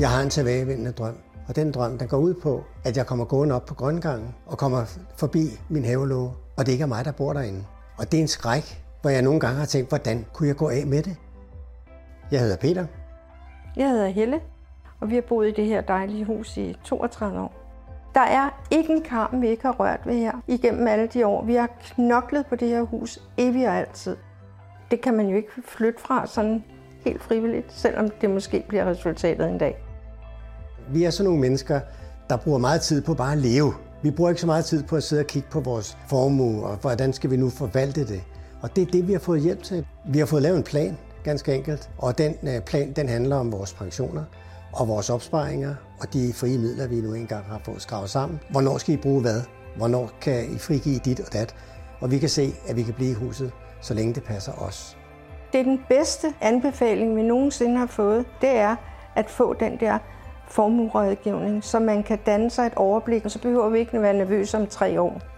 Jeg har en tilbagevendende drøm, og den drøm, der går ud på, at jeg kommer gående op på grøngangen og kommer forbi min havelåge, og det ikke er mig, der bor derinde. Og det er en skræk, hvor jeg nogle gange har tænkt, hvordan kunne jeg gå af med det? Jeg hedder Peter. Jeg hedder Helle, og vi har boet i det her dejlige hus i 32 år. Der er ikke en karm, vi ikke har rørt ved her igennem alle de år. Vi har knoklet på det her hus evigt og altid. Det kan man jo ikke flytte fra sådan helt frivilligt, selvom det måske bliver resultatet en dag. Vi er sådan nogle mennesker, der bruger meget tid på bare at leve. Vi bruger ikke så meget tid på at sidde og kigge på vores formue, og hvordan skal vi nu forvalte det. Og det er det, vi har fået hjælp til. Vi har fået lavet en plan, ganske enkelt. Og den plan, den handler om vores pensioner og vores opsparinger og de frie midler, vi nu engang har fået skravet sammen. Hvornår skal I bruge hvad? Hvornår kan I frigive dit og dat? Og vi kan se, at vi kan blive i huset, så længe det passer os. Det er den bedste anbefaling, vi nogensinde har fået. Det er at få den der formuerådgivning, så man kan danne sig et overblik, og så behøver vi ikke at være nervøse om 3 år.